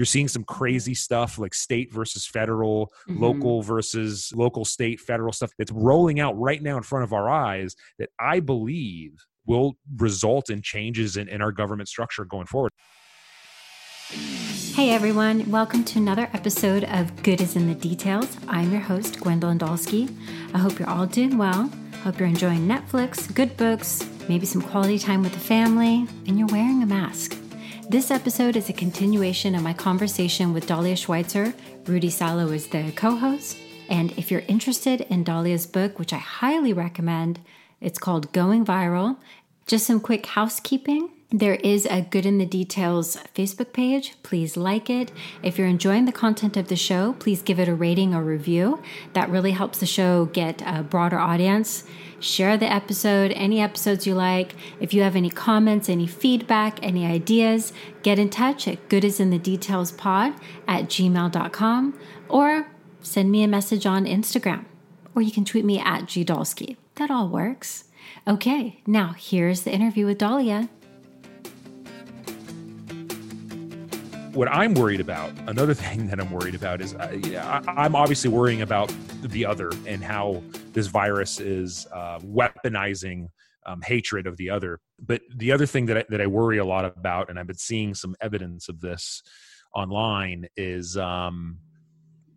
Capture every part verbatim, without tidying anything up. you're seeing some crazy stuff like state versus federal, mm-hmm. local versus local, state, federal stuff that's rolling out right now in front of our eyes that I believe will result in changes in, in our government structure going forward. Hey everyone, welcome to another episode of Good Is In The Details. I'm your host, Gwendolyn Dalski. I hope you're all doing well. Hope you're enjoying Netflix, good books, maybe some quality time with the family, and you're wearing a mask. This episode is a continuation of my conversation with Dahlia Schweitzer. Rudy Salo is the co-host. And if you're interested in Dahlia's book, which I highly recommend, it's called Going Viral. Just some quick housekeeping. There is a Good in the Details Facebook page. Please like it. If you're enjoying the content of the show, please give it a rating or review. That really helps the show get a broader audience. Share the episode, any episodes you like. If you have any comments, any feedback, any ideas, get in touch at goodisinthedetailspod at gmail dot com or send me a message on Instagram, or you can tweet me at gdalski. That all works. Okay, now here's the interview with Dahlia. What I'm worried about, another thing that I'm worried about is uh, yeah, I, I'm obviously worrying about the other and how this virus is uh, weaponizing um, hatred of the other. But the other thing that I, that I worry a lot about, and I've been seeing some evidence of this online, is um,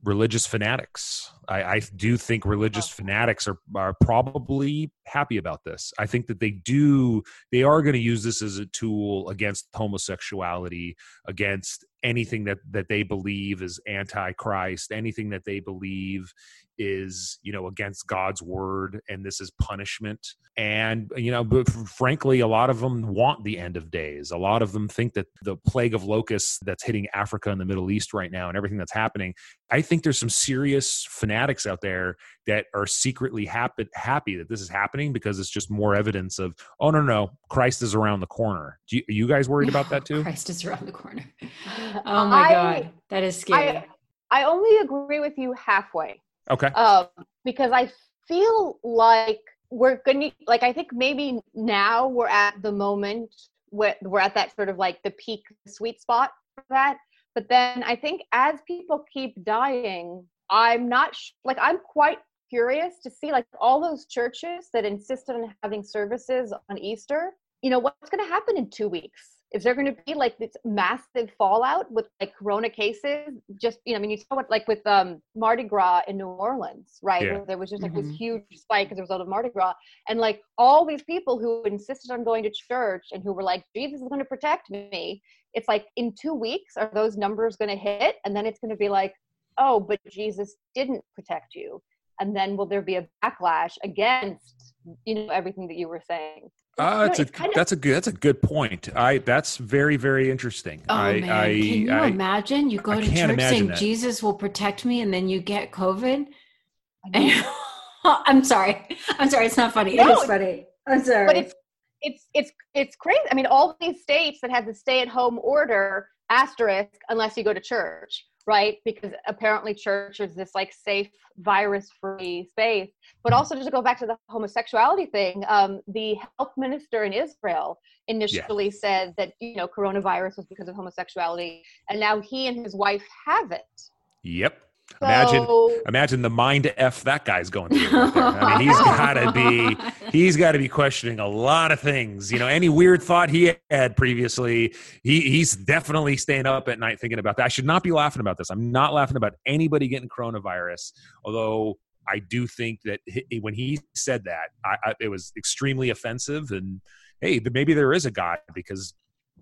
religious fanatics. I, I do think religious fanatics are, are probably happy about this. I think that they do, they are going to use this as a tool against homosexuality, against anything that, that they believe is anti-Christ, anything that they believe is, you know, against God's word, and this is punishment. And, you know, but frankly, a lot of them want the end of days. A lot of them think that the plague of locusts that's hitting Africa and the Middle East right now and everything that's happening, I think there's some serious fanatics out there that are secretly happy, happy that this is happening because it's just more evidence of, oh, no, no, Christ is around the corner. Do you, are you guys worried about that too? Christ is around the corner. Oh my I, God, that is scary. I, I only agree with you halfway. Okay. Um, because I feel like we're going to, like, I think maybe now we're at the moment where we're at that sort of like the peak sweet spot for that. But then I think as people keep dying, I'm not sh- like, I'm quite curious to see like all those churches that insisted on having services on Easter, you know, what's going to happen in two weeks? Is there going to be like this massive fallout with like Corona cases? Just, you know, I mean, you saw what like with um, Mardi Gras in New Orleans, right? Yeah. Where there was just like mm-hmm. this huge spike as a result of Mardi Gras. And like all these people who insisted on going to church and who were like, Jesus is going to protect me. It's like in two weeks, are those numbers going to hit? And then it's going to be like, oh, but Jesus didn't protect you. And then will there be a backlash against, you know, everything that you were saying? Uh, it's a, that's a good, that's a good point. I, that's very, very interesting. Oh, I, man. I, Can you I, imagine you go I to church saying that Jesus will protect me and then you get COVID? And, I'm sorry. I'm sorry. It's not funny. No, it is funny. I'm sorry. But it's, it's, it's, it's crazy. I mean, all these states that have the stay at home order asterisk, unless you go to church, right? Because apparently church is this like safe virus-free space. But also just to go back to the homosexuality thing, um, the health minister in Israel initially yeah. said that, you know, coronavirus was because of homosexuality. And now he and his wife have it. Yep. So, imagine, imagine the mind F that guy's going through. Right there. I mean, he's gotta be, he's gotta be questioning a lot of things. You know, any weird thought he had previously, he he's definitely staying up at night thinking about that. I should not be laughing about this. I'm not laughing about anybody getting coronavirus. Although I do think that he, when he said that, I, I, it was extremely offensive. And hey, maybe there is a God because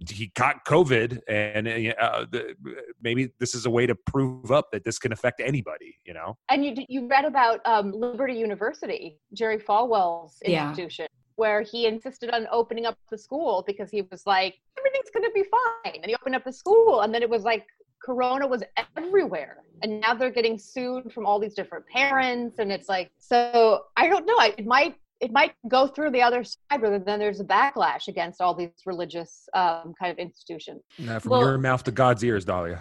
he got COVID, and uh, the, maybe this is a way to prove up that this can affect anybody, you know? And you you read about um, Liberty University, Jerry Falwell's institution, yeah. where he insisted on opening up the school because he was like, everything's going to be fine. And he opened up the school, and then it was like, Corona was everywhere. And now they're getting sued from all these different parents. And it's like, so I don't know. I, it might It might go through the other side, rather than there's a backlash against all these religious um, kind of institutions. Now, from well, your mouth to God's ears, Dahlia.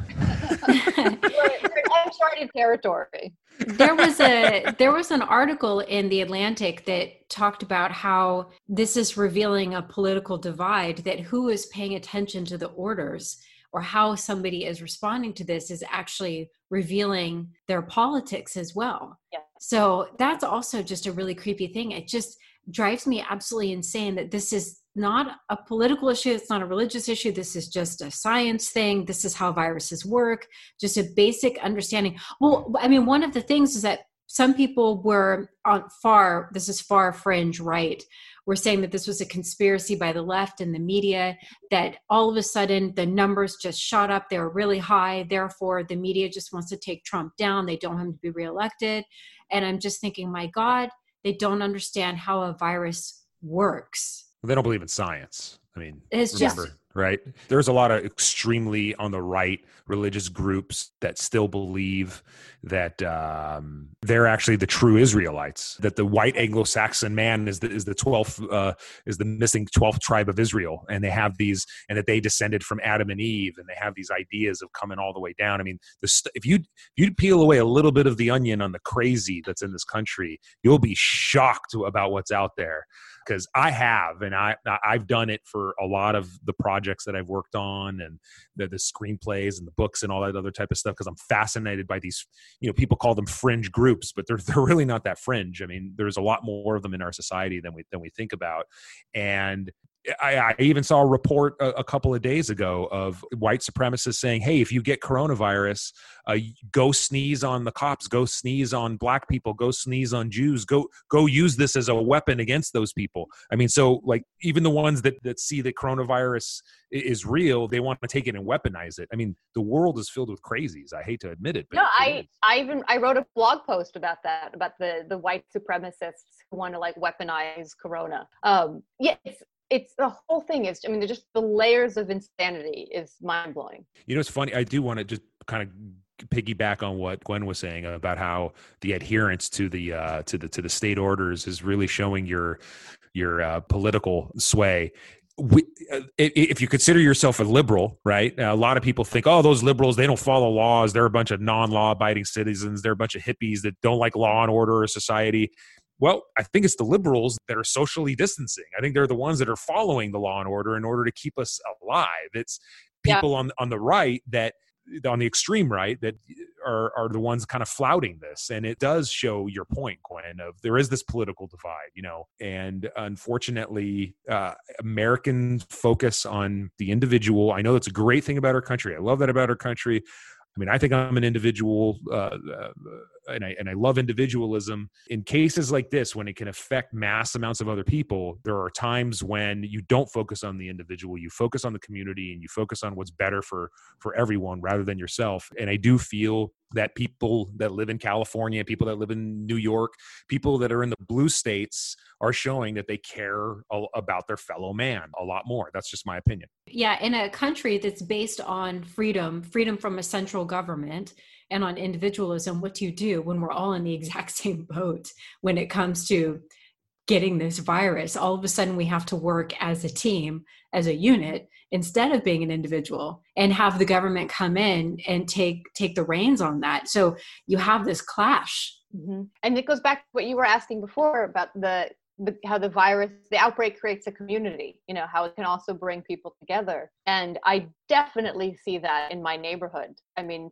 Uncharted territory. There was a there was an article in The Atlantic that talked about how this is revealing a political divide, that who is paying attention to the orders or how somebody is responding to this is actually revealing their politics as well. Yeah. So that's also just a really creepy thing. It just drives me absolutely insane that this is not a political issue. It's not a religious issue. This is just a science thing. This is how viruses work. Just a basic understanding. Well, I mean, one of the things is that some people were on far, this is far fringe, right? We're saying that this was a conspiracy by the left and the media, that all of a sudden the numbers just shot up. They were really high. Therefore, the media just wants to take Trump down. They don't want him to be reelected. And I'm just thinking, my God, they don't understand how a virus works. They don't believe in science. I mean, it's remember, just, right? There's a lot of extremely on the right religious groups that still believe that um, they're actually the true Israelites, that the white Anglo-Saxon man is the, is the twelfth, uh, is the missing twelfth tribe of Israel. And they have these, and that they descended from Adam and Eve, and they have these ideas of coming all the way down. I mean, the st- if you if you peel away a little bit of the onion on the crazy that's in this country, you'll be shocked about what's out there. Because I have, and I, I've done it for a lot of the projects that I've worked on, and the, the screenplays and the books and all that other type of stuff, because I'm fascinated by these, you know, people call them fringe groups, but they're they're really not that fringe. I mean, there's a lot more of them in our society than we than we think about. And I, I even saw a report a, a couple of days ago of white supremacists saying, hey, if you get coronavirus, uh, go sneeze on the cops, go sneeze on black people, go sneeze on Jews, go go use this as a weapon against those people. I mean, so like even the ones that, that see that coronavirus is real, they want to take it and weaponize it. I mean, the world is filled with crazies. I hate to admit it. But no, it I, I even I wrote a blog post about that, about the, the white supremacists who want to like weaponize corona. Um, yes. Yeah, It's the whole thing is, I mean, they're just the layers of insanity is mind blowing. You know, it's funny. I do want to just kind of piggyback on what Gwen was saying about how the adherence to the, uh, to the, to the state orders is really showing your, your uh, political sway. We, uh, if you consider yourself a liberal, right? A lot of people think, oh, those liberals, they don't follow laws. They're a bunch of non-law abiding citizens. They're a bunch of hippies that don't like law and order or society. Well, I think it's the liberals that are socially distancing. I think they're the ones that are following the law and order in order to keep us alive. It's people yeah. on on the right that, on the extreme right, that are are the ones kind of flouting this. And it does show your point, Gwen, of there is this political divide, you know. And unfortunately, uh, American focus on the individual. I know that's a great thing about our country. I love that about our country. I mean, I think I'm an individual, uh, uh, and I and I love individualism. In cases like this, when it can affect mass amounts of other people, there are times when you don't focus on the individual, you focus on the community, and you focus on what's better for for everyone rather than yourself. And I do feel that people that live in California, people that live in New York, people that are in the blue states are showing that they care a- about their fellow man a lot more. That's just my opinion. Yeah, in a country that's based on freedom, freedom from a central government, and on individualism, what do you do when we're all in the exact same boat when it comes to getting this virus? All of a sudden, we have to work as a team, as a unit, instead of being an individual, and have the government come in and take take the reins on that. So you have this clash. Mm-hmm. And it goes back to what you were asking before about the, the how the virus, the outbreak creates a community, you know, how it can also bring people together. And I definitely see that in my neighborhood. I mean,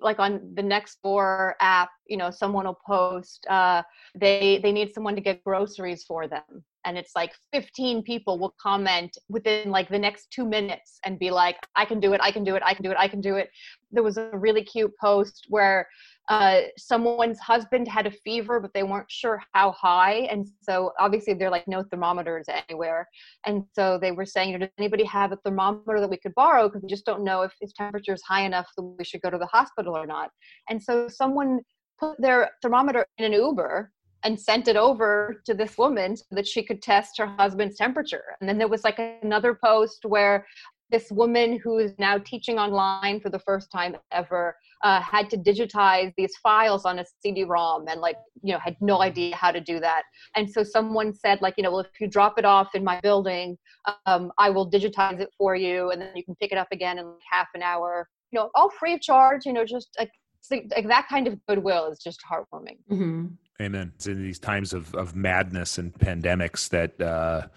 like on the Nextdoor app, you know, someone will post, uh, they, they need someone to get groceries for them. And it's like fifteen people will comment within like the next two minutes and be like, I can do it, I can do it, I can do it, I can do it. There was a really cute post where uh, someone's husband had a fever, but they weren't sure how high. And so obviously there are like no thermometers anywhere. And so they were saying, you know, does anybody have a thermometer that we could borrow? Because we just don't know if his temperature is high enough that we should go to the hospital or not. And so someone put their thermometer in an Uber and sent it over to this woman so that she could test her husband's temperature. And then there was like another post where this woman who is now teaching online for the first time ever uh, had to digitize these files on a C D ROM and like, you know, had no idea how to do that. And so someone said like, you know, well, if you drop it off in my building, um, I will digitize it for you. And then you can pick it up again in like half an hour, you know, all free of charge, you know, just like, like that kind of goodwill is just heartwarming. Mm-hmm. Amen. It's in these times of, of madness and pandemics that uh,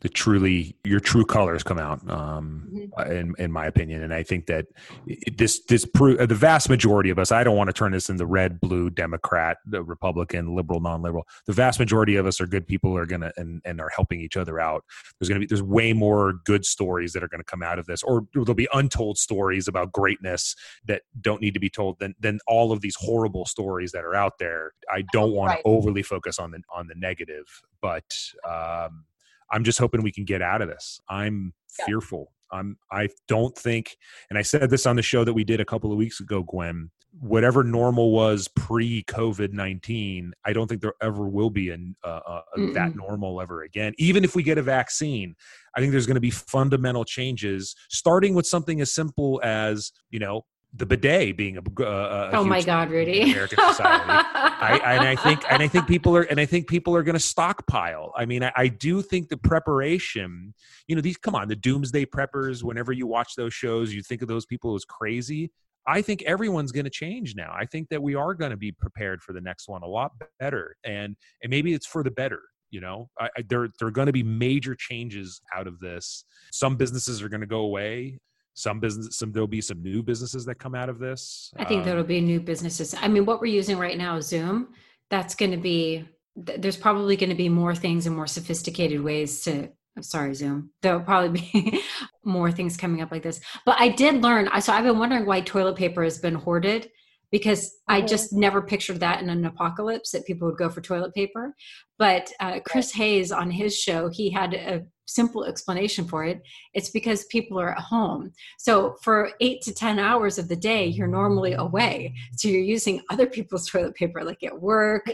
the truly your true colors come out, um, mm-hmm. in in my opinion. And I think that it, this this pro- the vast majority of us, I don't want to turn this into red, blue, Democrat, Republican, liberal, non-liberal. The vast majority of us are good people, are gonna and and are helping each other out. There's gonna be there's way more good stories that are gonna come out of this, or there'll be untold stories about greatness that don't need to be told than than all of these horrible stories that are out there. I don't want right. to overly focus on the on the negative, but um, I'm just hoping we can get out of this. I'm yeah. fearful. I'm, I don't think, and I said this on the show that we did a couple of weeks ago, Gwen, whatever normal was pre COVID nineteen, I don't think there ever will be a, a, a that normal ever again. Even if we get a vaccine, I think there's going to be fundamental changes, starting with something as simple as, you know, the bidet being a, a, a oh my God, Rudy, in American society. I, I, and I think, and I think people are, and I think people are going to stockpile. I mean, I, I do think the preparation, you know, these, come on, the doomsday preppers, whenever you watch those shows, you think of those people as crazy. I think everyone's going to change now. I think that we are going to be prepared for the next one a lot better. And, and maybe it's for the better. You know, I, I, there, there are going to be major changes out of this. Some businesses are going to go away. Some business, some there'll be some new businesses that come out of this. I think um, there'll be new businesses. I mean, what we're using right now, Zoom, that's going to be, th- there's probably going to be more things and more sophisticated ways to, I'm sorry, Zoom, there'll probably be more things coming up like this. But I did learn, I so I've been wondering why toilet paper has been hoarded, because I just never pictured that in an apocalypse that people would go for toilet paper. But uh, Chris Hayes on his show, he had a simple explanation for it. It's because people are at home. So for eight to ten hours of the day, you're normally away. So you're using other people's toilet paper, like at work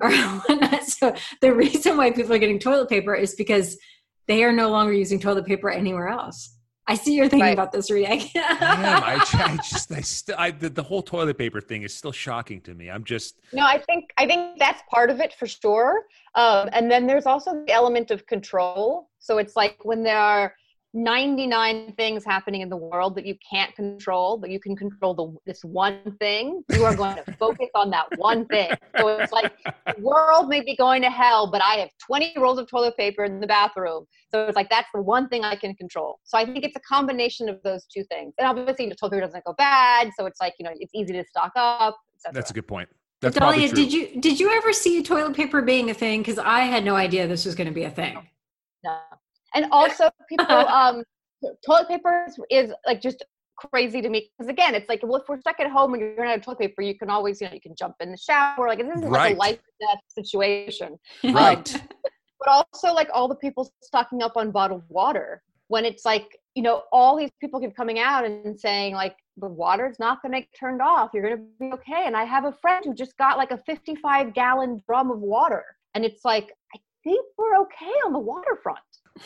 or whatnot. So the reason why people are getting toilet paper is because they are no longer using toilet paper anywhere else. I see you're thinking right. about this, Rudy. I, I, I just, I still, I, the, the whole toilet paper thing is still shocking to me. I'm just. No, I think, I think that's part of it for sure. Um, and then there's also the element of control. So it's like when there are ninety-nine things happening in the world that you can't control, but you can control the, this one thing, you are going to focus on that one thing. So it's like the world may be going to hell, but I have twenty rolls of toilet paper in the bathroom. So it's like, that's the one thing I can control. So I think it's a combination of those two things. And obviously the toilet paper doesn't go bad. So it's like, you know, it's easy to stock up, et cetera. That's a good point. That's Dahlia, did you, did you ever see toilet paper being a thing? Cause I had no idea this was going to be a thing. No. And also people, um, toilet paper is like just crazy to me. Cause again, it's like, well, if we're stuck at home and you're running out of toilet paper, you can always, you know, you can jump in the shower. Like this is right. like a life or death situation. Right. Um, but also like all the people stocking up on bottled water when it's like, you know, all these people keep coming out and saying like, the water's not going to get turned off. You're going to be okay. And I have a friend who just got like a fifty-five gallon drum of water. And it's like, I think we're okay on the waterfront.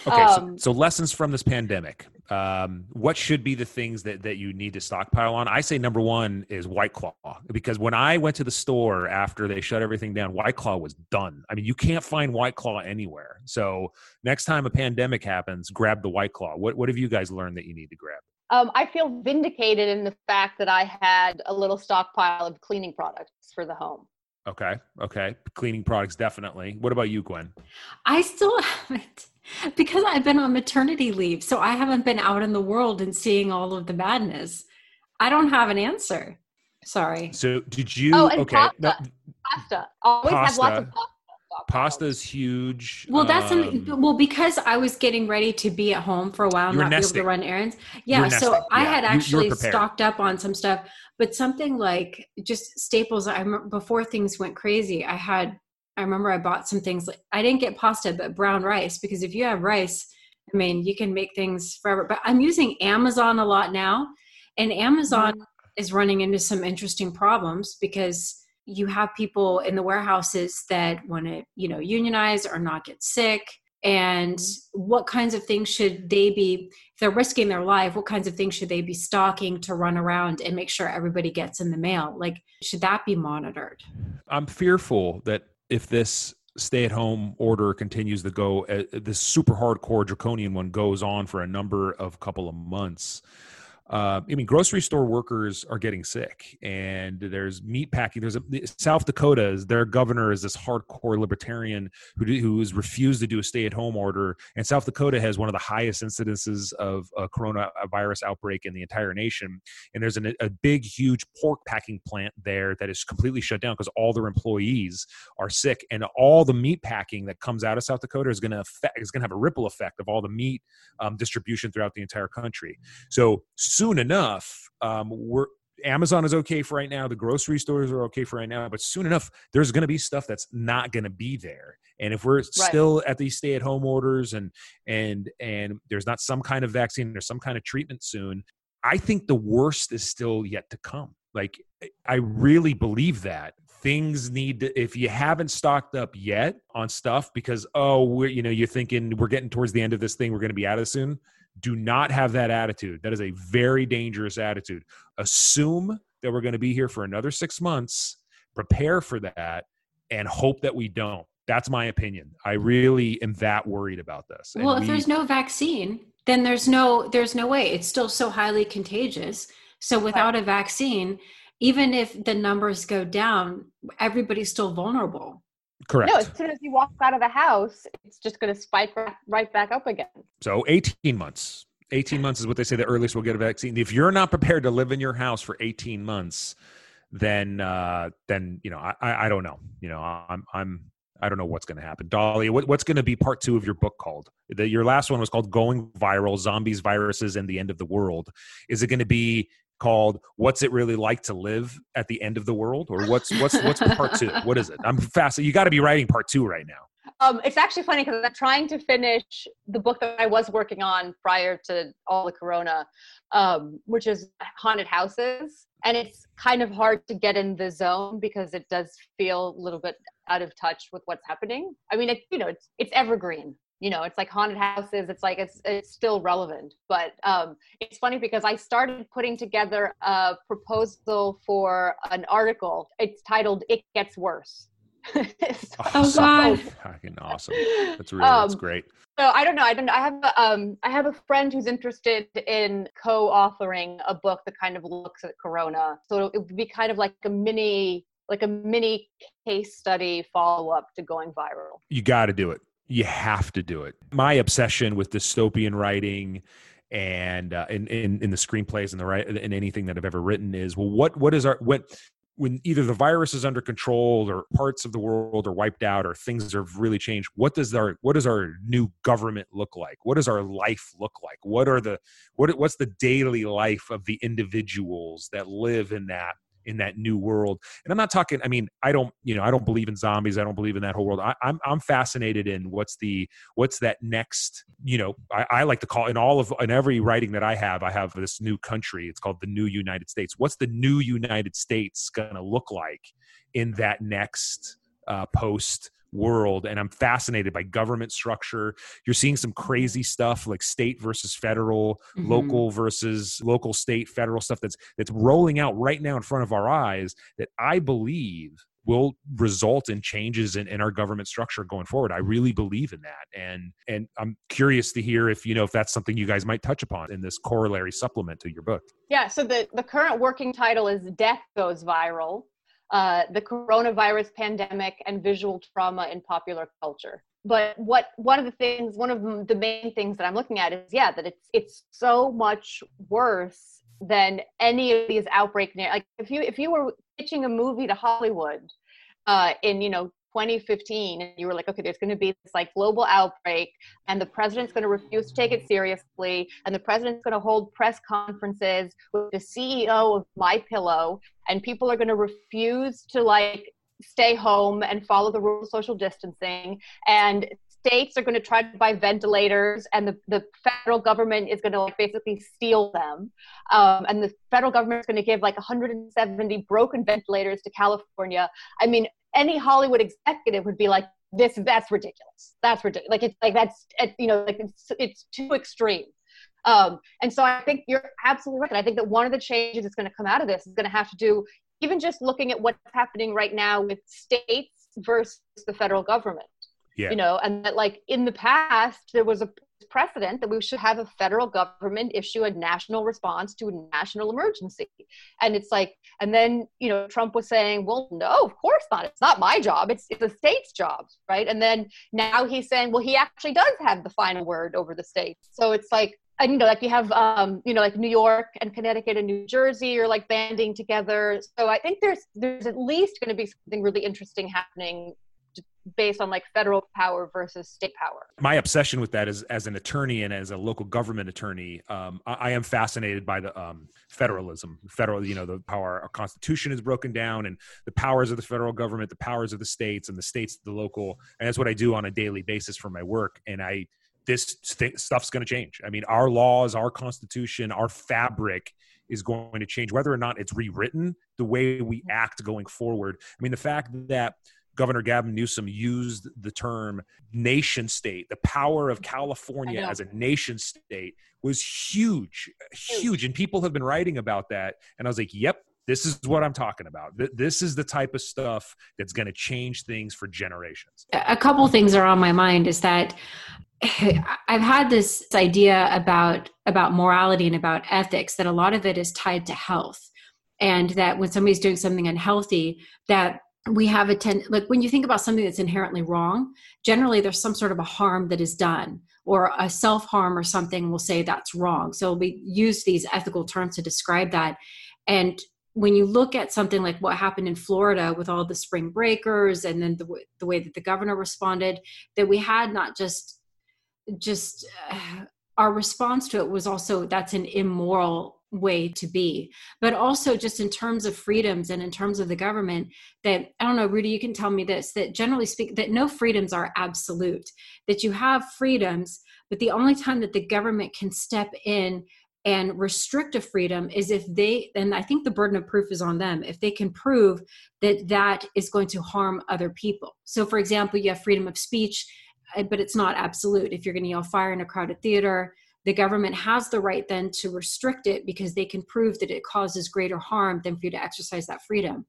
Okay, um, so, so lessons from this pandemic. Um, what should be the things that, that you need to stockpile on? I say number one is White Claw, because when I went to the store after they shut everything down, White Claw was done. I mean, you can't find White Claw anywhere. So next time a pandemic happens, grab the White Claw. What what have you guys learned that you need to grab? Um, I feel vindicated in the fact that I had a little stockpile of cleaning products for the home. Okay, okay. Cleaning products, definitely. What about you, Gwen? I still haven't. Because I've been on maternity leave, so I haven't been out in the world and seeing all of the madness. I don't have an answer. Sorry. So did you? Oh, and okay. pasta. No, pasta. Always pasta. Have lots of pasta. Pasta is huge. Well, that's um, an, well because I was getting ready to be at home for a while, not be able to run errands. Yeah, so yeah. I had actually stocked up on some stuff, but something like just staples. I remember before things went crazy, I had. I remember I bought some things like I didn't get pasta, but brown rice, because if you have rice, I mean, you can make things forever, but I'm using Amazon a lot now, and Amazon mm-hmm. is running into some interesting problems because you have people in the warehouses that want to, you know, unionize or not get sick. And what kinds of things should they be, if they're risking their life, what kinds of things should they be stocking to run around and make sure everybody gets in the mail? Like, should that be monitored? I'm fearful that if this stay-at-home order continues to go, uh, this super hardcore draconian one goes on for a number of couple of months, Uh, I mean, grocery store workers are getting sick, and there's meat packing. There's a, South Dakota, their governor is this hardcore libertarian who do, who has refused to do a stay-at-home order. And South Dakota has one of the highest incidences of a coronavirus outbreak in the entire nation. And there's an, a big, huge pork packing plant there that is completely shut down because all their employees are sick, and all the meat packing that comes out of South Dakota is going to affect, is going to have a ripple effect of all the meat um, distribution throughout the entire country. So soon enough, um, we're, Amazon is okay for right now. The grocery stores are okay for right now. But soon enough, there's going to be stuff that's not going to be there. And if we're right. still at these stay-at-home orders, and and and there's not some kind of vaccine or some kind of treatment soon, I think the worst is still yet to come. Like, I really believe that. Things need to, if you haven't stocked up yet on stuff because, oh, we're, you know, you're thinking we're getting towards the end of this thing, we're going to be out of this soon. Do not have that attitude. That is a very dangerous attitude. Assume that we're going to be here for another six months, prepare for that, and hope that we don't. That's my opinion. I really am that worried about this. Well, and if we, there's no vaccine, then there's no, there's no way. It's still so highly contagious. So without a vaccine, even if the numbers go down, everybody's still vulnerable. Correct. No, as soon as you walk out of the house, it's just going to spike right back up again. So eighteen months. eighteen months is what they say the earliest we'll get a vaccine. If you're not prepared to live in your house for eighteen months, then uh, then you know I, I I don't know. You know, I'm I'm I don't know what's going to happen. Dahlia, what, what's going to be part two of your book called? The, your last one was called Going Viral: Zombies, Viruses, and the End of the World. Is it going to be called What's It Really Like to Live at the End of the World? Or what's what's what's part two? What is it? I'm fast. You got to be writing part two right now. Um, it's actually funny because I'm trying to finish the book that I was working on prior to all the corona, um, which is haunted houses. And it's kind of hard to get in the zone because it does feel a little bit out of touch with what's happening. I mean, it, you know, it's it's evergreen. You know, it's like haunted houses. It's like, it's it's still relevant. But um, it's funny because I started putting together a proposal for an article. It's titled, It Gets Worse. Awesome. Oh, fucking awesome. That's really, um, that's great. So I don't know. I don't know. I have, um, I have a friend who's interested in co-authoring a book that kind of looks at Corona. So it would be kind of like a mini, like a mini case study follow-up to Going Viral. You got to do it. You have to do it. My obsession with dystopian writing and uh, in, in in the screenplays and the right and anything that I've ever written is, well, what what is our what when either the virus is under control or parts of the world are wiped out or things have really changed, what does our what does our new government look like? What does our life look like? What are the what what's the daily life of the individuals that live in that? in that new world. And I'm not talking, I mean, I don't, you know, I don't believe in zombies. I don't believe in that whole world. I, I'm I'm fascinated in what's the, what's that next, you know, I, I like to call in all of, in every writing that I have, I have this new country. It's called the New United States. What's the New United States going to look like in that next uh, post world? And I'm fascinated by government structure. You're seeing some crazy stuff like state versus federal, mm-hmm. local versus local, state, federal stuff that's that's rolling out right now in front of our eyes that I believe will result in changes in, in our government structure going forward. I really believe in that. And and I'm curious to hear if, you know, if that's something you guys might touch upon in this corollary supplement to your book. Yeah. So the, the current working title is Death Goes Viral. Uh, the coronavirus pandemic and visual trauma in popular culture. But what one of the things, one of the main things that I'm looking at is, yeah, that it's it's so much worse than any of these outbreak. Like if you if you were pitching a movie to Hollywood uh, in you know twenty fifteen, and you were like, okay, there's going to be this like global outbreak, and the president's going to refuse to take it seriously, and the president's going to hold press conferences with the C E O of MyPillow, and people are going to refuse to like stay home and follow the rules of social distancing, and states are going to try to buy ventilators, and the, the federal government is going to like, basically steal them. Um, and the federal government is going to give like one hundred seventy broken ventilators to California. I mean, any Hollywood executive would be like, this, that's ridiculous. That's ridiculous. Like, it's like, that's, it, you know, like it's, it's too extreme. Um, and so I think you're absolutely right. I think that one of the changes that's going to come out of this is going to have to do, even just looking at what's happening right now with states versus the federal government. Yeah. You know, and that like in the past, there was a precedent that we should have a federal government issue a national response to a national emergency. And it's like, and then, you know, Trump was saying, well, no, of course not. It's not my job. It's it's the state's job, right? And then now he's saying, well, he actually does have the final word over the state. So it's like, and, you know, like you have, um, you know, like New York and Connecticut and New Jersey are like banding together. So I think there's there's at least going to be something really interesting happening based on like federal power versus state power. My obsession with that is as an attorney and as a local government attorney, um, I, I am fascinated by the um, federalism, federal, you know, the power, our constitution is broken down and the powers of the federal government, the powers of the states and the states, the local, and that's what I do on a daily basis for my work. And I, this st- stuff's going to change. I mean, our laws, our constitution, our fabric is going to change, whether or not it's rewritten, the way we act going forward. I mean, the fact that Governor Gavin Newsom used the term nation state, the power of California as a nation state was huge, huge. And people have been writing about that. And I was like, yep, this is what I'm talking about. This is the type of stuff that's going to change things for generations. A couple things are on my mind is that I've had this idea about, about morality and about ethics, that a lot of it is tied to health. And that when somebody's doing something unhealthy, that we have a ten, like when you think about something that's inherently wrong, generally there's some sort of a harm that is done or a self-harm or something, we'll say that's wrong. So we use these ethical terms to describe that. And when you look at something like what happened in Florida with all the spring breakers and then the, the way that the governor responded, that we had not just, just uh, our response to it was also, that's an immoral way to be, but also just in terms of freedoms and in terms of the government, that, I don't know, Rudy, you can tell me this, that generally speak, that no freedoms are absolute, that you have freedoms, but the only time that the government can step in and restrict a freedom is if they, and I think the burden of proof is on them, if they can prove that that is going to harm other people. So for example, you have freedom of speech, but it's not absolute. If you're going to yell fire in a crowded theater, the government has the right then to restrict it because they can prove that it causes greater harm than for you to exercise that freedom.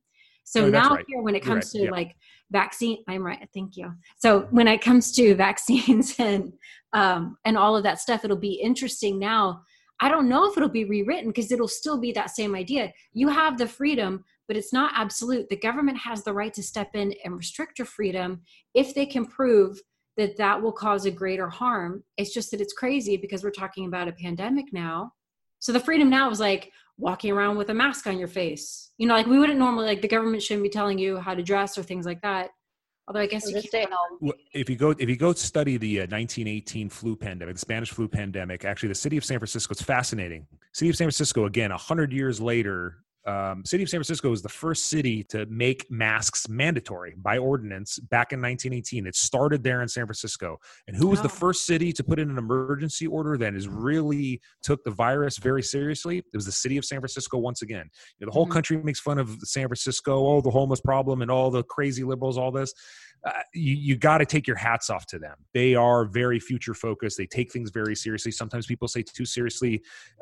So oh, now right. here, when it comes right. to yeah. like vaccine, I'm right. Thank you. So when it comes to vaccines and, um, and all of that stuff, it'll be interesting now. I don't know if it'll be rewritten because it'll still be that same idea. You have the freedom, but it's not absolute. The government has the right to step in and restrict your freedom if they can prove that that will cause a greater harm. It's just that it's crazy because we're talking about a pandemic now. So the freedom now is like walking around with a mask on your face. You know, like we wouldn't normally, like the government shouldn't be telling you how to dress or things like that. Although I guess you can't. Well, if you go, if you go study the uh, nineteen eighteen flu pandemic, the Spanish flu pandemic, actually the city of San Francisco, it's fascinating. City of San Francisco, again, a hundred years later, Um, city of San Francisco was the first city to make masks mandatory by ordinance back in nineteen eighteen. It started there in San Francisco. And who was oh. the first city to put in an emergency order that is really took the virus very seriously? It was the city of San Francisco once again. You know, the whole mm-hmm. country makes fun of San Francisco, oh, the homeless problem and all the crazy liberals, all this. Uh, you you got to take your hats off to them. They are very future focused. They take things very seriously. Sometimes people say too seriously.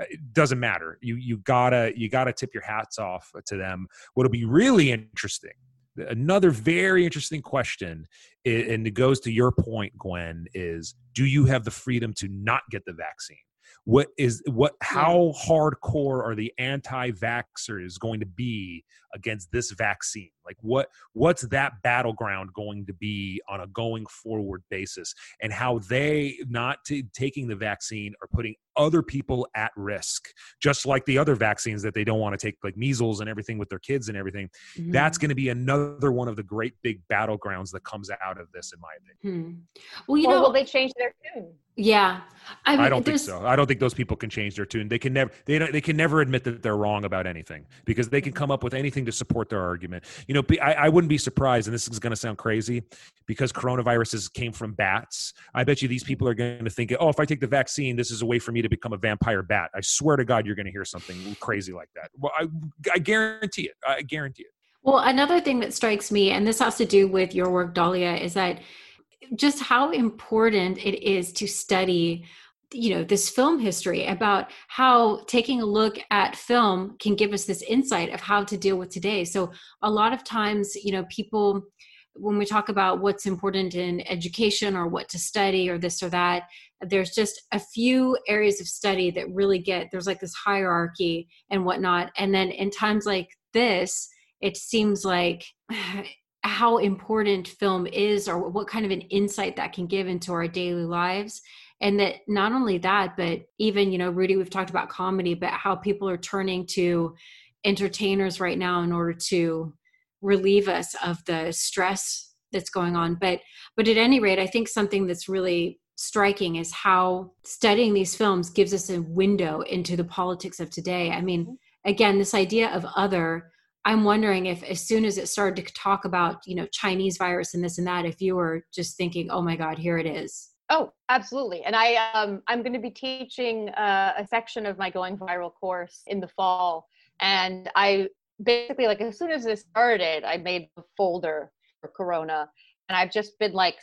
It doesn't matter. You you gotta you gotta tip your hats off to them. What'll be really interesting, another very interesting question, and it goes to your point, Gwen, is do you have the freedom to not get the vaccine? What is what? How hardcore are the anti-vaxxers going to be against this vaccine? Like what? What's that battleground going to be on a going forward basis? And how they not t- taking the vaccine are putting other people at risk, just like the other vaccines that they don't want to take, like measles and everything with their kids and everything. Mm-hmm. That's going to be another one of the great big battlegrounds that comes out of this, in my opinion. Hmm. Well, you know, will they change their tune? Yeah, I, mean, I don't think so. I don't think those people can change their tune. They can never. They don't. They can never admit that they're wrong about anything because they can come up with anything to support their argument. You know, I, I wouldn't be surprised, and this is going to sound crazy, because coronaviruses came from bats. I bet you these people are going to think, oh, if I take the vaccine, this is a way for me to become a vampire bat. I swear to God, you're going to hear something crazy like that. Well, I, I guarantee it. I guarantee it. Well, another thing that strikes me, and this has to do with your work, Dahlia, is that just how important it is to study, you know, this film history about how taking a look at film can give us this insight of how to deal with today. So a lot of times, you know, people when we talk about what's important in education or what to study or this or that, there's just a few areas of study that really get, there's like this hierarchy and whatnot. And then in times like this, it seems like how important film is or what kind of an insight that can give into our daily lives. And that not only that, but even, you know, Rudy, we've talked about comedy, but how people are turning to entertainers right now in order to relieve us of the stress that's going on. But, but at any rate, I think something that's really striking is how studying these films gives us a window into the politics of today. I mean, again, this idea of other, I'm wondering if as soon as it started to talk about, you know, Chinese virus and this and that, if you were just thinking, oh my God, here it is. Oh, absolutely. And I, um, I'm going to be teaching uh, a section of my Going Viral course in the fall. And I basically, like, as soon as this started, I made a folder for Corona. And I've just been like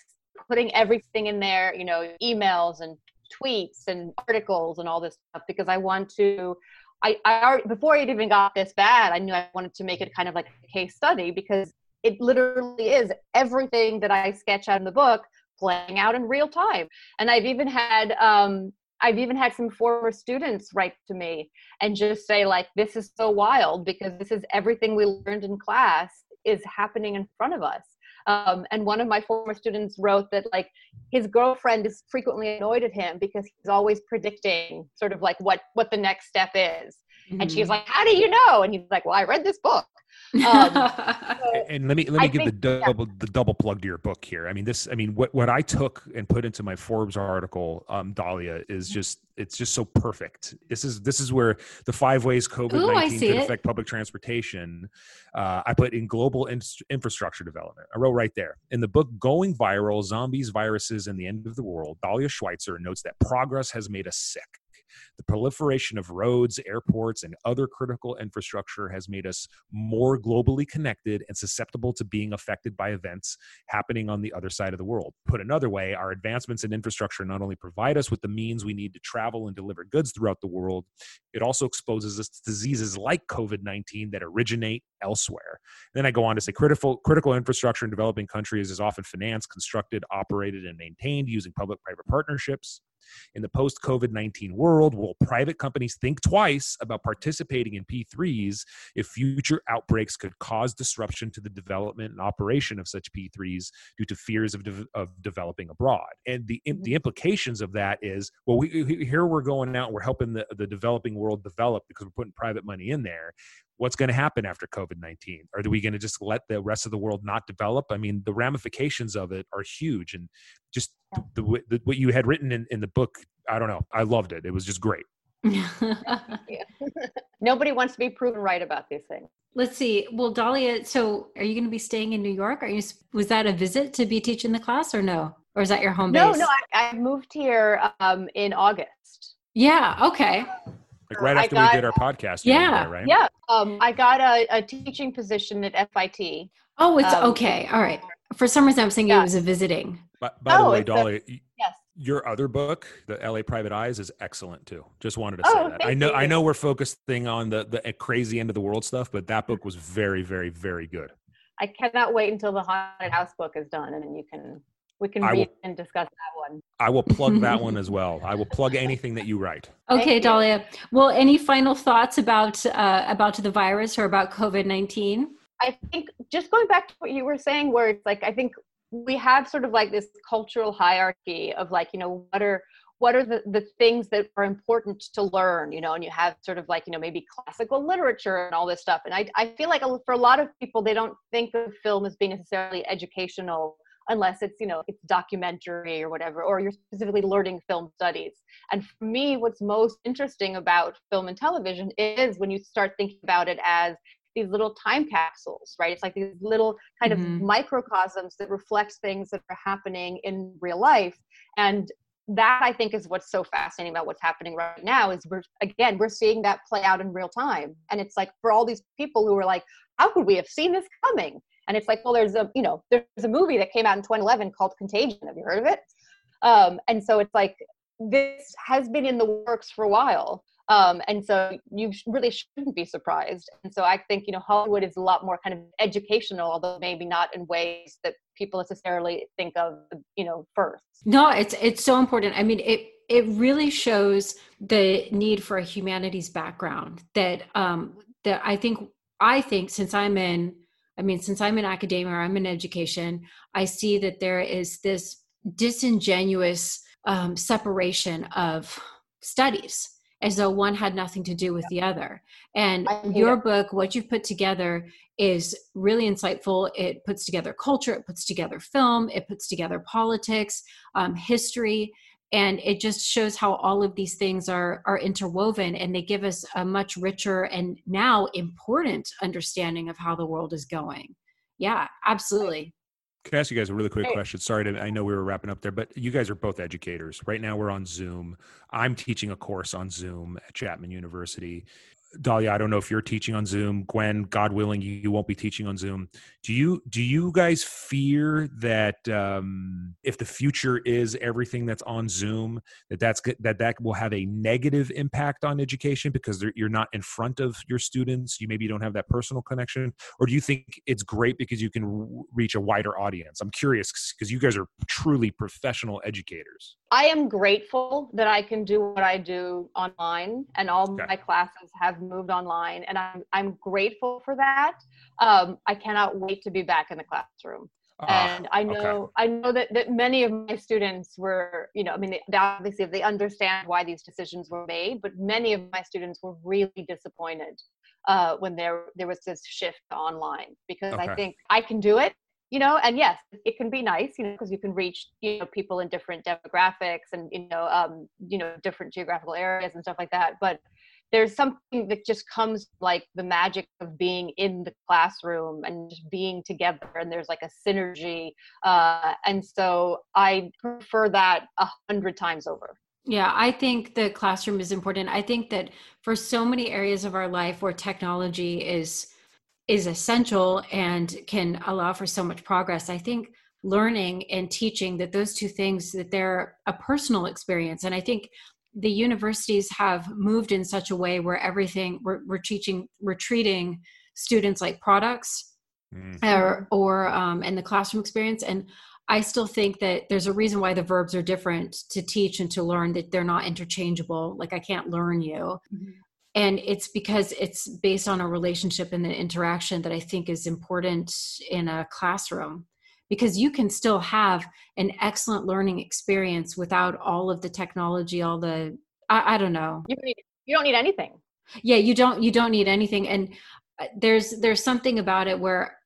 putting everything in there, you know, emails and tweets and articles and all this stuff, because I want to, I, I already, before it even got this bad, I knew I wanted to make it kind of like a case study, because it literally is everything that I sketch out in the book playing out in real time. And I've even had, um, I've even had some former students write to me and just say, like, this is so wild because this is everything we learned in class is happening in front of us. Um, and one of my former students wrote that, like, his girlfriend is frequently annoyed at him because he's always predicting sort of like what, what the next step is. Mm-hmm. And she's like, how do you know? And he's like, well, I read this book. Um, so and let me let me I give think, the double yeah. the double plug to your book here. I mean this. I mean what what I took and put into my Forbes article, um, Dahlia, is just it's just so perfect. This is this is where the five ways COVID nineteen could affect it. Public transportation. Uh, I put in global in- infrastructure development. I wrote right there in the book Going Viral: Zombies, Viruses, and the End of the World. Dahlia Schweitzer notes that progress has made us sick. The proliferation of roads, airports, and other critical infrastructure has made us more globally connected and susceptible to being affected by events happening on the other side of the world. Put another way, our advancements in infrastructure not only provide us with the means we need to travel and deliver goods throughout the world, it also exposes us to diseases like COVID nineteen that originate elsewhere. And then I go on to say critical critical infrastructure in developing countries is often financed, constructed, operated, and maintained using public-private partnerships. In the post-COVID nineteen world, will private companies think twice about participating in P threes if future outbreaks could cause disruption to the development and operation of such P threes due to fears of, de- of developing abroad? And the the implications of that is, well, we here we're going out and we're helping the, the developing world develop because we're putting private money in there. What's going to happen after COVID nineteen? Are we going to just let the rest of the world not develop? I mean, the ramifications of it are huge. And just the, the, what you had written in, in the book, I don't know. I loved it. It was just great. Nobody wants to be proven right about these things. Let's see. Well, Dahlia, so are you going to be staying in New York? Are you? Was that a visit to be teaching the class or no? Or is that your home no, base? No, no. I, I moved here um, in August. Yeah. Okay. Like right after got, we did our podcast. Yeah. There, right? Yeah. Um, I got a, a teaching position at F I T. Oh, it's um, okay. All right. For some reason, I was thinking yeah. it was a visiting. By, by oh, the way, Dahlia, a, yes. your other book, The L A Private Eyes, is excellent too. Just wanted to say oh, that. I know you. I know we're focusing on the, the crazy end of the world stuff, but that book was very, very, very good. I cannot wait until the Haunted House book is done and then you can we can read will, and discuss that one. I will plug that one as well. I will plug anything that you write. Okay, Dahlia. Well, any final thoughts about uh, about the virus or about COVID nineteen? I think just going back to what you were saying, where it's like, I think we have sort of like this cultural hierarchy of like, you know, what are what are the, the things that are important to learn, you know, and you have sort of like, you know, maybe classical literature and all this stuff. And I, I feel like for a lot of people, they don't think of film as being necessarily educational unless it's, you know, it's documentary or whatever, or you're specifically learning film studies. And for me, what's most interesting about film and television is when you start thinking about it as these little time capsules, right? It's like these little kind mm-hmm. of microcosms that reflect things that are happening in real life. And that, I think, is what's so fascinating about what's happening right now is we're, again, we're seeing that play out in real time. And it's like for all these people who are like, how could we have seen this coming? And it's like, well, there's a, you know, there's a movie that came out in twenty eleven called Contagion. Have you heard of it? Um, and so it's like, this has been in the works for a while. Um, and so you really shouldn't be surprised. And so I think, you know, Hollywood is a lot more kind of educational, although maybe not in ways that people necessarily think of, you know, first. No, it's, it's so important. I mean, it, it really shows the need for a humanities background that, um, that I think, I think since I'm in, I mean, since I'm in academia or I'm in education, I see that there is this disingenuous um, separation of studies, as though one had nothing to do with the other. And your it. book, what you've put together is really insightful. It puts together culture, it puts together film, it puts together politics, um, history, and it just shows how all of these things are, are interwoven, and they give us a much richer and now important understanding of how the world is going. Yeah, absolutely. Can I ask you guys a really quick question? Sorry, to, I know we were wrapping up there, but you guys are both educators. Right now we're on Zoom. I'm teaching a course on Zoom at Chapman University. Dahlia, I don't know if you're teaching on Zoom. Gwen, God willing, you, you won't be teaching on Zoom. Do you do you guys fear that um, if the future is everything that's on Zoom, that that's, that, that will have a negative impact on education because you're not in front of your students? You maybe don't have that personal connection? Or do you think it's great because you can r- reach a wider audience? I'm curious because you guys are truly professional educators. I am grateful that I can do what I do online, and all okay. my classes have moved online, and I'm I'm grateful for that. Um, I cannot wait to be back in the classroom. Uh, and I know okay. I know that, that many of my students were, you know, I mean, they, they obviously they understand why these decisions were made, but many of my students were really disappointed uh, when there there was this shift online, because okay. I think I can do it. You know, and yes, it can be nice, you know, because you can reach, you know, people in different demographics and, you know, um, you know, different geographical areas and stuff like that. But there's something that just comes like the magic of being in the classroom and just being together. And there's like a synergy. Uh, and so I prefer that a hundred times over. Yeah, I think the classroom is important. I think that for so many areas of our life where technology is is essential and can allow for so much progress, I think learning and teaching, that those two things, that they're a personal experience. And I think the universities have moved in such a way where everything we're, we're teaching, we're treating students like products mm-hmm. or, or um, in the classroom experience. And I still think that there's a reason why the verbs are different to teach and to learn, that they're not interchangeable. Like, I can't learn you. Mm-hmm. And it's because it's based on a relationship and the interaction that I think is important in a classroom, because you can still have an excellent learning experience without all of the technology, all the, I, I don't know. You don't need, you don't need anything. Yeah, you don't, you don't need anything. And there's, there's something about it where,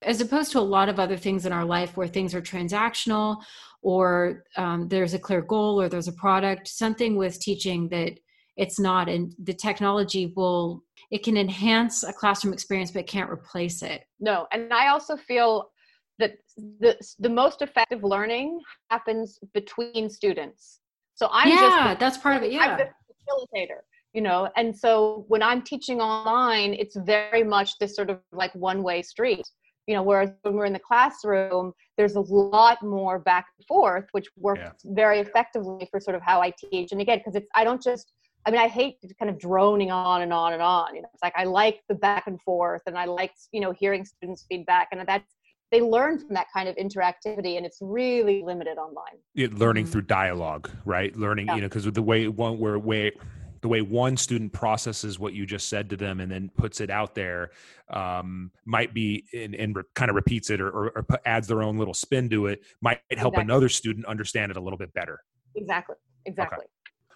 as opposed to a lot of other things in our life where things are transactional or um, there's a clear goal or there's a product, something with teaching that it's not. And the technology will, it can enhance a classroom experience, but it can't replace it. No. And I also feel that the, the most effective learning happens between students. So I'm yeah, just- Yeah, that's part of it. Yeah. I'm the facilitator, you know? And so when I'm teaching online, it's very much this sort of like one-way street, you know, whereas when we're in the classroom, there's a lot more back and forth, which works yeah. very effectively for sort of how I teach. And again, because it's, I don't just- I mean, I hate kind of droning on and on and on. You know, it's like, I like the back and forth, and I like, you know, hearing students' feedback, and that's, they learn from that kind of interactivity, and it's really limited online. It, learning mm-hmm. through dialogue, right? Learning, yeah. you know, because the way one, we're way, the way one student processes what you just said to them and then puts it out there um, might be, and, and re- kind of repeats it or, or, or adds their own little spin to it, might help exactly. another student understand it a little bit better. Exactly, exactly. Okay.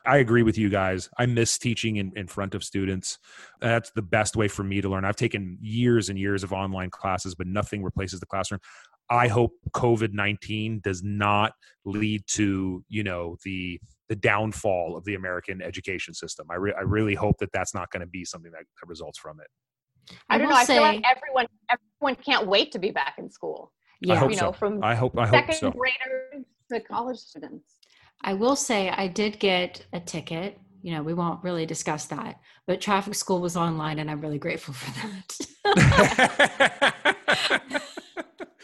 I agree with you guys. I miss teaching in, in front of students. That's the best way for me to learn. I've taken years and years of online classes, but nothing replaces the classroom. I hope covid nineteen does not lead to, you know, the the downfall of the American education system. I, re- I really hope that that's not going to be something that, that results from it. I don't I know. Say, I feel like everyone everyone can't wait to be back in school. Yeah, I hope you know, so. From I hope I second hope so. graders to college students. I will say I did get a ticket. You know, we won't really discuss that, but traffic school was online, and I'm really grateful for that.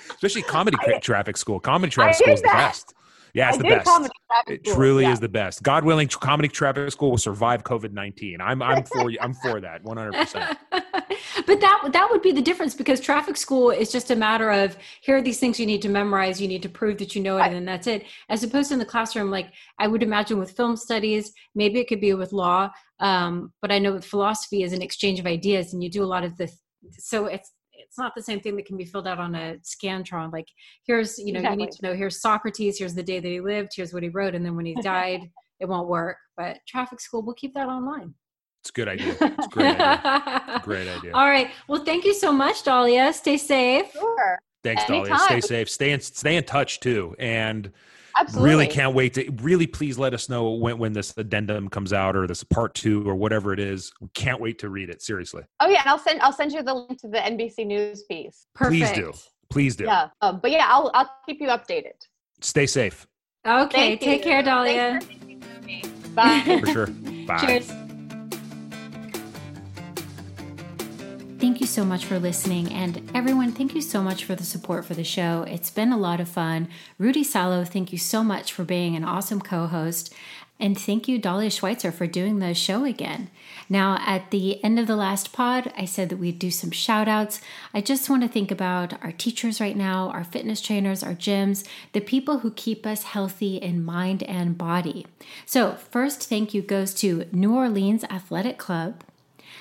Especially comedy I, traffic school. Comedy traffic school is the best. Yeah, it's I the best. It school, truly yeah. is the best. God willing, comedy traffic school will survive COVID nineteen. I'm I'm for you. I'm for that one hundred percent. But that that would be the difference, because traffic school is just a matter of, here are these things you need to memorize, you need to prove that you know it, and then that's it. As opposed to in the classroom, like I would imagine with film studies, maybe it could be with law, um, but I know with philosophy is an exchange of ideas, and you do a lot of this. So it's it's not the same thing that can be filled out on a Scantron. Like, here's, you know, exactly. you need to know, here's Socrates, here's the day that he lived, here's what he wrote, and then when he died, it won't work. But traffic school, we'll keep that online. It's a good idea. It's a great idea. Great idea. All right. Well, thank you so much, Dahlia. Stay safe. Sure. Thanks, Anytime. Dahlia. Stay safe. Stay in, stay in touch too. And Absolutely. really can't wait to really please let us know when, when this addendum comes out, or this part two, or whatever it is. We can't wait to read it. Seriously. Oh yeah. And I'll send, I'll send you the link to the N B C News piece. Perfect. Please do. Please do. Yeah. Um, but yeah, I'll, I'll keep you updated. Stay safe. Okay. Thank Take you. care, Dahlia. Bye. For sure. Bye. Cheers. Thank you so much for listening. And everyone, thank you so much for the support for the show. It's been a lot of fun. Rudy Salo, thank you so much for being an awesome co-host. And thank you, Dahlia Schweitzer, for doing the show again. Now, at the end of the last pod, I said that we'd do some shout outs. I just want to think about our teachers right now, our fitness trainers, our gyms, the people who keep us healthy in mind and body. So first thank you goes to New Orleans Athletic Club.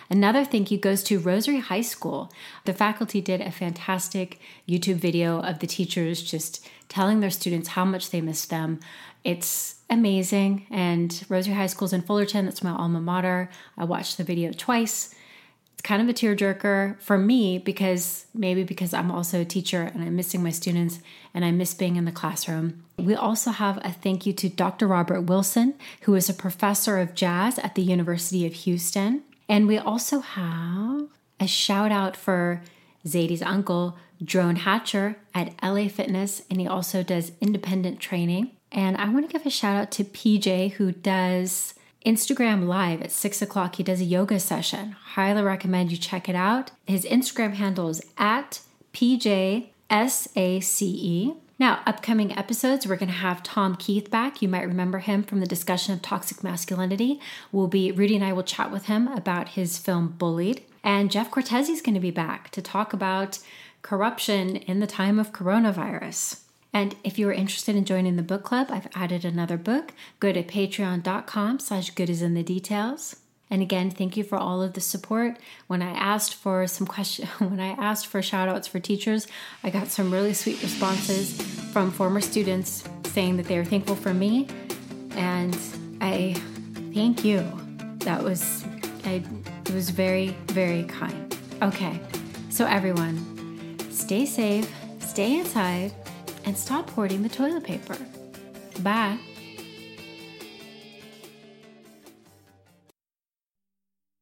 Another thank you goes to Rosary High School. The faculty did a fantastic YouTube video of the teachers just telling their students how much they missed them. It's amazing. And Rosary High School's in Fullerton. That's my alma mater. I watched the video twice. It's kind of a tearjerker for me, because maybe because I'm also a teacher and I'm missing my students and I miss being in the classroom. We also have a thank you to Doctor Robert Wilson, who is a professor of jazz at the University of Houston. And we also have a shout out for Zadie's uncle, Drone Hatcher, at L A Fitness, and he also does independent training. And I want to give a shout out to P J, who does Instagram Live at six o'clock. He does a yoga session. Highly recommend you check it out. His Instagram handle is at P J S A C E. Now, upcoming episodes, we're going to have Tom Keith back. You might remember him from the discussion of toxic masculinity. We'll be Rudy and I will chat with him about his film Bullied. And Jeff Cortese is going to be back to talk about corruption in the time of coronavirus. And if you are interested in joining the book club, I've added another book. Go to patreon.com slash good is in the details. And again, thank you for all of the support. When I asked for some question, when I asked for shout outs for teachers, I got some really sweet responses from former students saying that they are thankful for me. And I thank you. That was, I, it was very, very kind. Okay. So everyone, stay safe, stay inside, and stop hoarding the toilet paper. Bye.